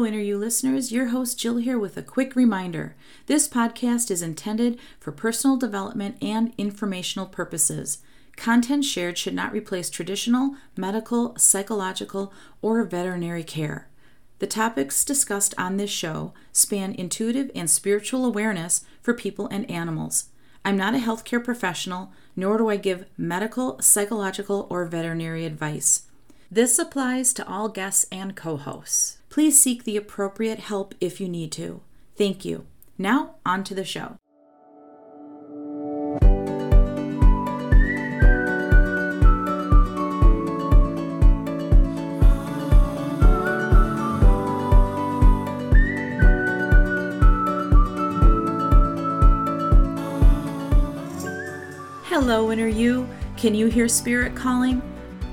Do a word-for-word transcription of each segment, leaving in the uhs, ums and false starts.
Hello, Inner You listeners. Your host, Jill, here with a quick reminder. This podcast is intended for personal development and informational purposes. Content shared should not replace traditional, medical, psychological, or veterinary care. The topics discussed on this show span intuitive and spiritual awareness for people and animals. I'm not a healthcare professional, nor do I give medical, psychological, or veterinary advice. This applies to all guests and co-hosts. Please seek the appropriate help if you need to. Thank you. Now, on to the show. Hello, Inner You. Can you hear spirit calling?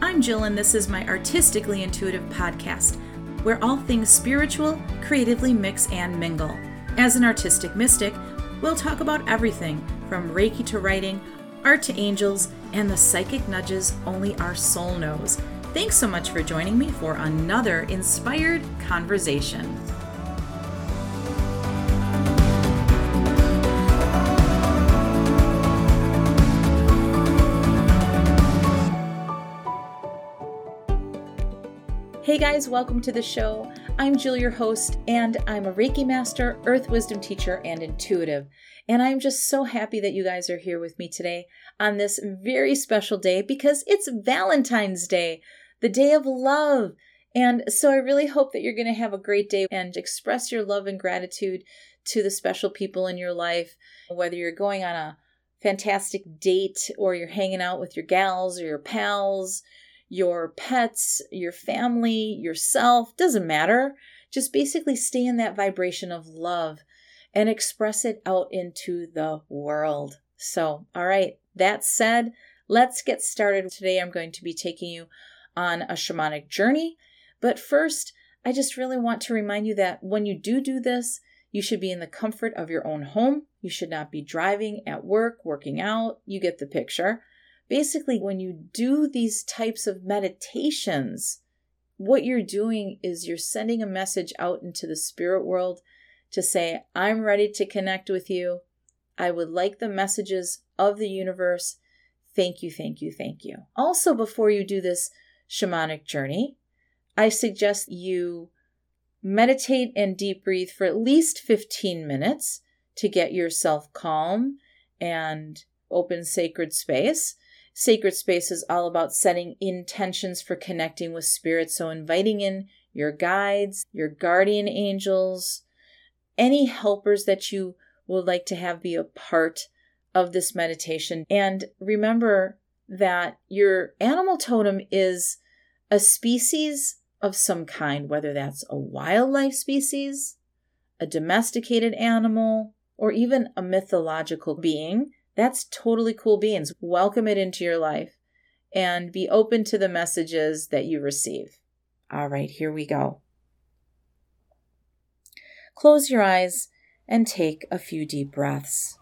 I'm Jill, and this is my Artistically Intuitive podcast, where all things spiritual creatively mix and mingle. As an artistic mystic, we'll talk about everything from Reiki to writing, art to angels, and the psychic nudges only our soul knows. Thanks so much for joining me for another inspired conversation. Hey guys, welcome to the show. I'm Jill, your host, and I'm a Reiki Master, Earth Wisdom Teacher, and Intuitive. And I'm just so happy that you guys are here with me today on this very special day because it's Valentine's Day, the day of love. And so I really hope that you're going to have a great day and express your love and gratitude to the special people in your life, whether you're going on a fantastic date or you're hanging out with your gals or your pals, your pets, your family, yourself, doesn't matter. Just basically stay in that vibration of love and express it out into the world. So, all right, that said, let's get started. Today I'm going to be taking you on a shamanic journey. But first, I just really want to remind you that when you do do this, you should be in the comfort of your own home. You should not be driving, at work, working out. You get the picture. Basically, when you do these types of meditations, what you're doing is you're sending a message out into the spirit world to say, I'm ready to connect with you. I would like the messages of the universe. Thank you, thank you, thank you. Also, before you do this shamanic journey, I suggest you meditate and deep breathe for at least fifteen minutes to get yourself calm and open sacred space. Sacred space is all about setting intentions for connecting with spirit. So inviting in your guides, your guardian angels, any helpers that you would like to have be a part of this meditation. And remember that your animal totem is a species of some kind, whether that's a wildlife species, a domesticated animal, or even a mythological being. That's totally cool beans. Welcome it into your life and be open to the messages that you receive. All right, here we go. Close your eyes and take a few deep breaths.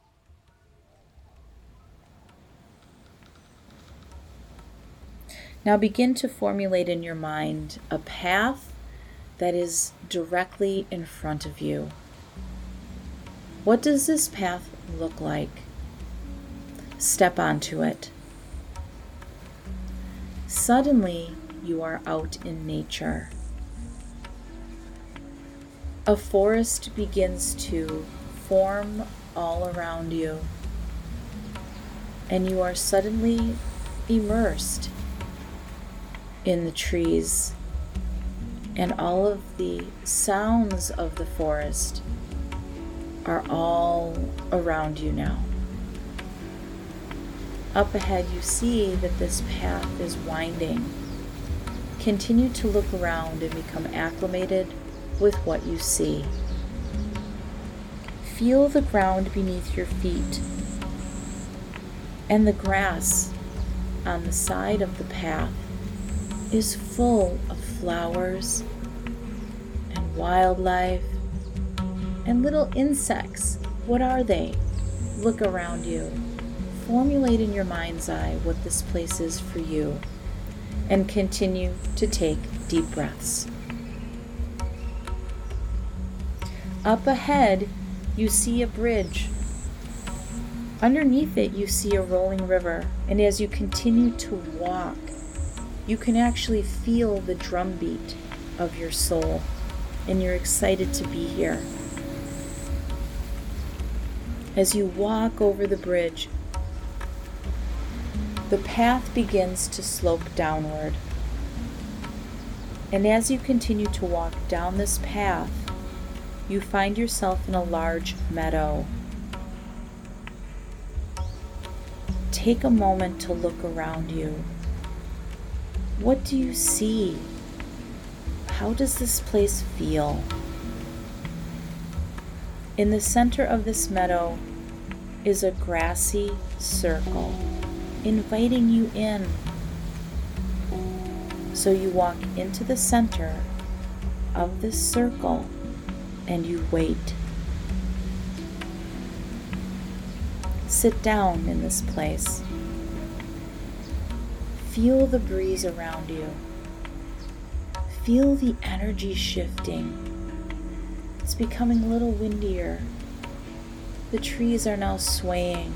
Now begin to formulate in your mind a path that is directly in front of you. What does this path look like? Step onto it. Suddenly, you are out in nature. A forest begins to form all around you, and you are suddenly immersed in the trees and all of the sounds of the forest are all around you now. Up ahead, you see that this path is winding. Continue to look around and become acclimated with what you see. Feel the ground beneath your feet and the grass on the side of the path is full of flowers and wildlife and little insects. What are they? Look around you. Formulate in your mind's eye what this place is for you and continue to take deep breaths. Up ahead, you see a bridge. Underneath it, you see a rolling river. And as you continue to walk, you can actually feel the drumbeat of your soul. And you're excited to be here. As you walk over the bridge, the path begins to slope downward. And as you continue to walk down this path, you find yourself in a large meadow. Take a moment to look around you. What do you see? How does this place feel? In the center of this meadow is a grassy circle, inviting you in. So you walk into the center of this circle and you wait. Sit down in this place. Feel the breeze around you. Feel the energy shifting. It's becoming a little windier. The trees are now swaying.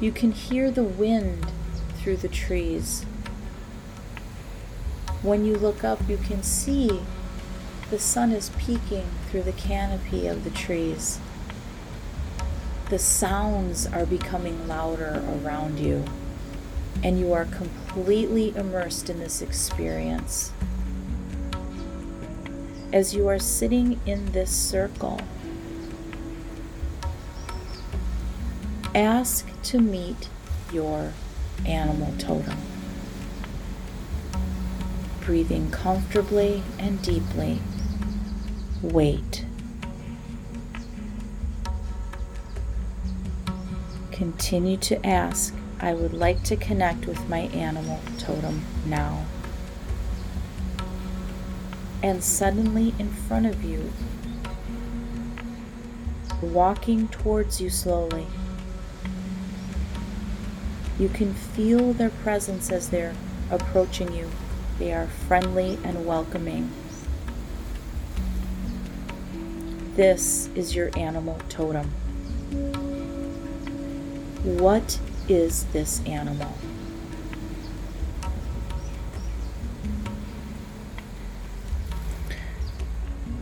You can hear the wind through the trees. When you look up, you can see the sun is peeking through the canopy of the trees. The sounds are becoming louder around you, and you are completely immersed in this experience. As you are sitting in this circle, ask to meet your animal totem. Breathing comfortably and deeply. Wait. Continue to ask, I would like to connect with my animal totem now. And suddenly in front of you, walking towards you slowly, you can feel their presence as they're approaching you. They are friendly and welcoming. This is your animal totem. What is this animal?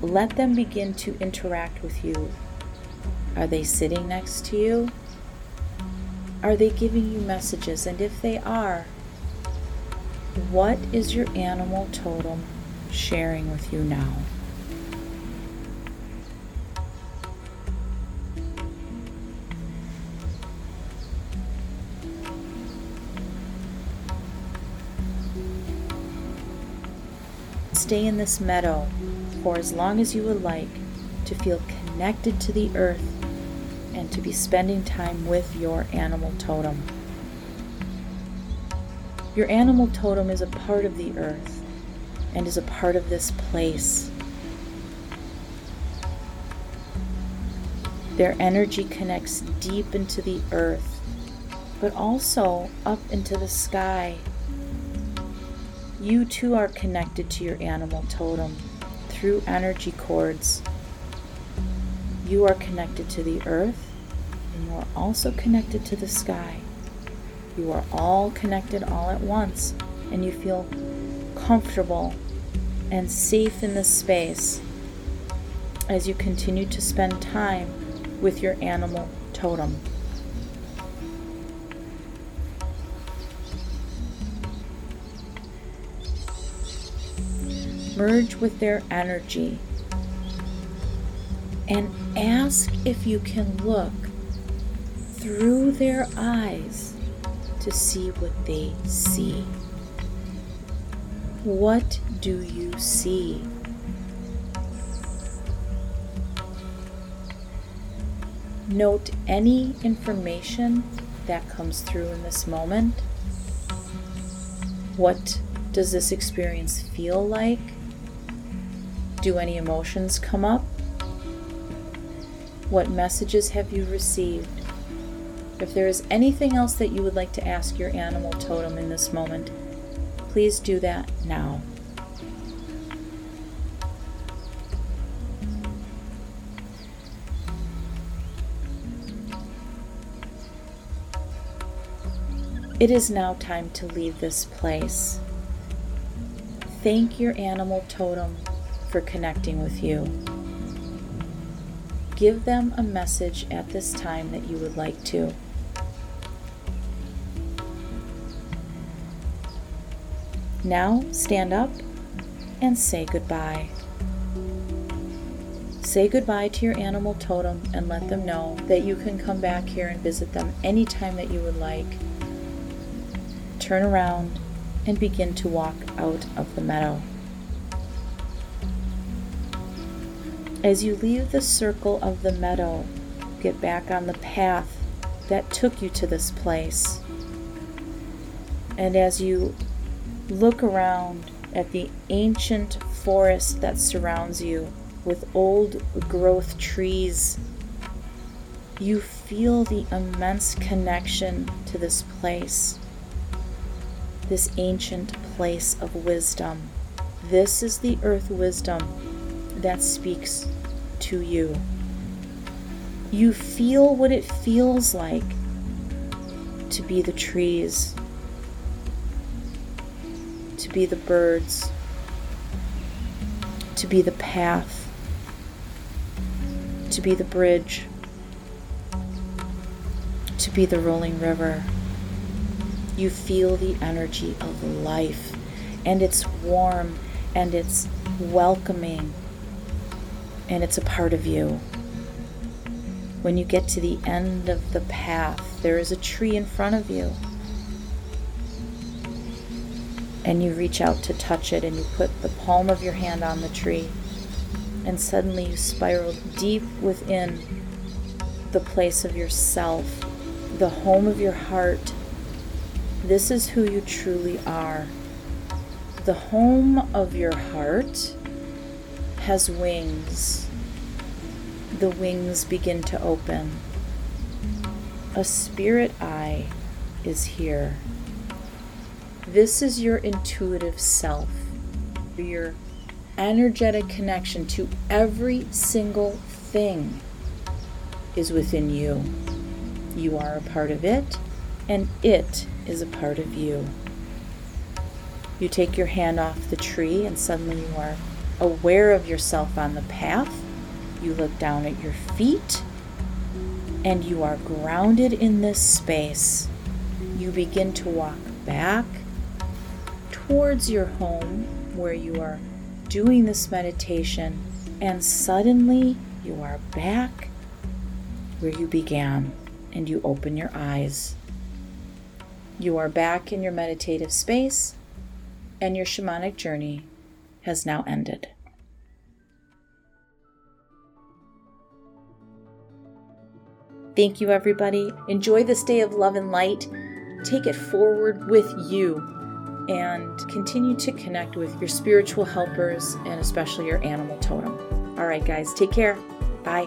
Let them begin to interact with you. Are they sitting next to you? Are they giving you messages? And if they are, what is your animal totem sharing with you now? Stay in this meadow for as long as you would like to feel connected to the earth and to be spending time with your animal totem. Your animal totem is a part of the earth and is a part of this place. Their energy connects deep into the earth, but also up into the sky. You too are connected to your animal totem through energy cords. You are connected to the earth, and you are also connected to the sky. You are all connected all at once, and you feel comfortable and safe in this space as you continue to spend time with your animal totem. Merge with their energy and ask if you can look through their eyes to see what they see. What do you see? Note any information that comes through in this moment. What does this experience feel like? Do any emotions come up? What messages have you received? If there is anything else that you would like to ask your animal totem in this moment, please do that now. It is now time to leave this place. Thank your animal totem for connecting with you. Give them a message at this time that you would like to. Now stand up and say goodbye. Say goodbye to your animal totem and let them know that you can come back here and visit them anytime that you would like. Turn around and begin to walk out of the meadow. As you leave the circle of the meadow, get back on the path that took you to this place. And as you look around at the ancient forest that surrounds you, with old growth trees, you feel the immense connection to this place, this ancient place of wisdom. This is the earth wisdom that speaks to you. You feel what it feels like to be the trees, to be the birds, to be the path, to be the bridge, to be the rolling river. You feel the energy of life, and it's warm, and it's welcoming, and it's a part of you. When you get to the end of the path, there is a tree in front of you, and you reach out to touch it, and you put the palm of your hand on the tree. And suddenly you spiral deep within the place of yourself, the home of your heart. This is who you truly are. The home of your heart has wings. The wings begin to open. A spirit eye is here. This is your intuitive self, your energetic connection to every single thing is within you. You are a part of it, and it is a part of you. You take your hand off the tree, and suddenly you are aware of yourself on the path. You look down at your feet, and you are grounded in this space. You begin to walk back towards your home where you are doing this meditation, and suddenly you are back where you began, and you open your eyes. You are back in your meditative space, and your shamanic journey has now ended. Thank you, everybody. Enjoy this day of love and light. Take it forward with you, and continue to connect with your spiritual helpers and especially your animal totem. All right, guys, take care. Bye.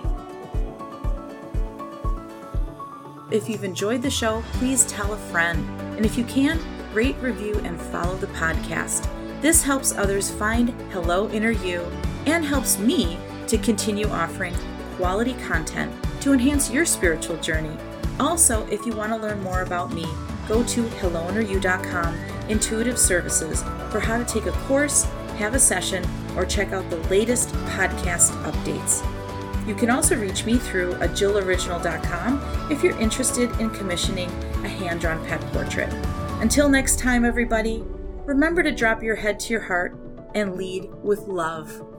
If you've enjoyed the show, please tell a friend. And if you can, rate, review, and follow the podcast. This helps others find Hello Inner You and helps me to continue offering quality content to enhance your spiritual journey. Also, if you want to learn more about me, go to hello inner you dot com Intuitive Services for how to take a course, have a session, or check out the latest podcast updates. You can also reach me through a jill original dot com if you're interested in commissioning a hand-drawn pet portrait. Until next time, everybody, remember to drop your head to your heart and lead with love.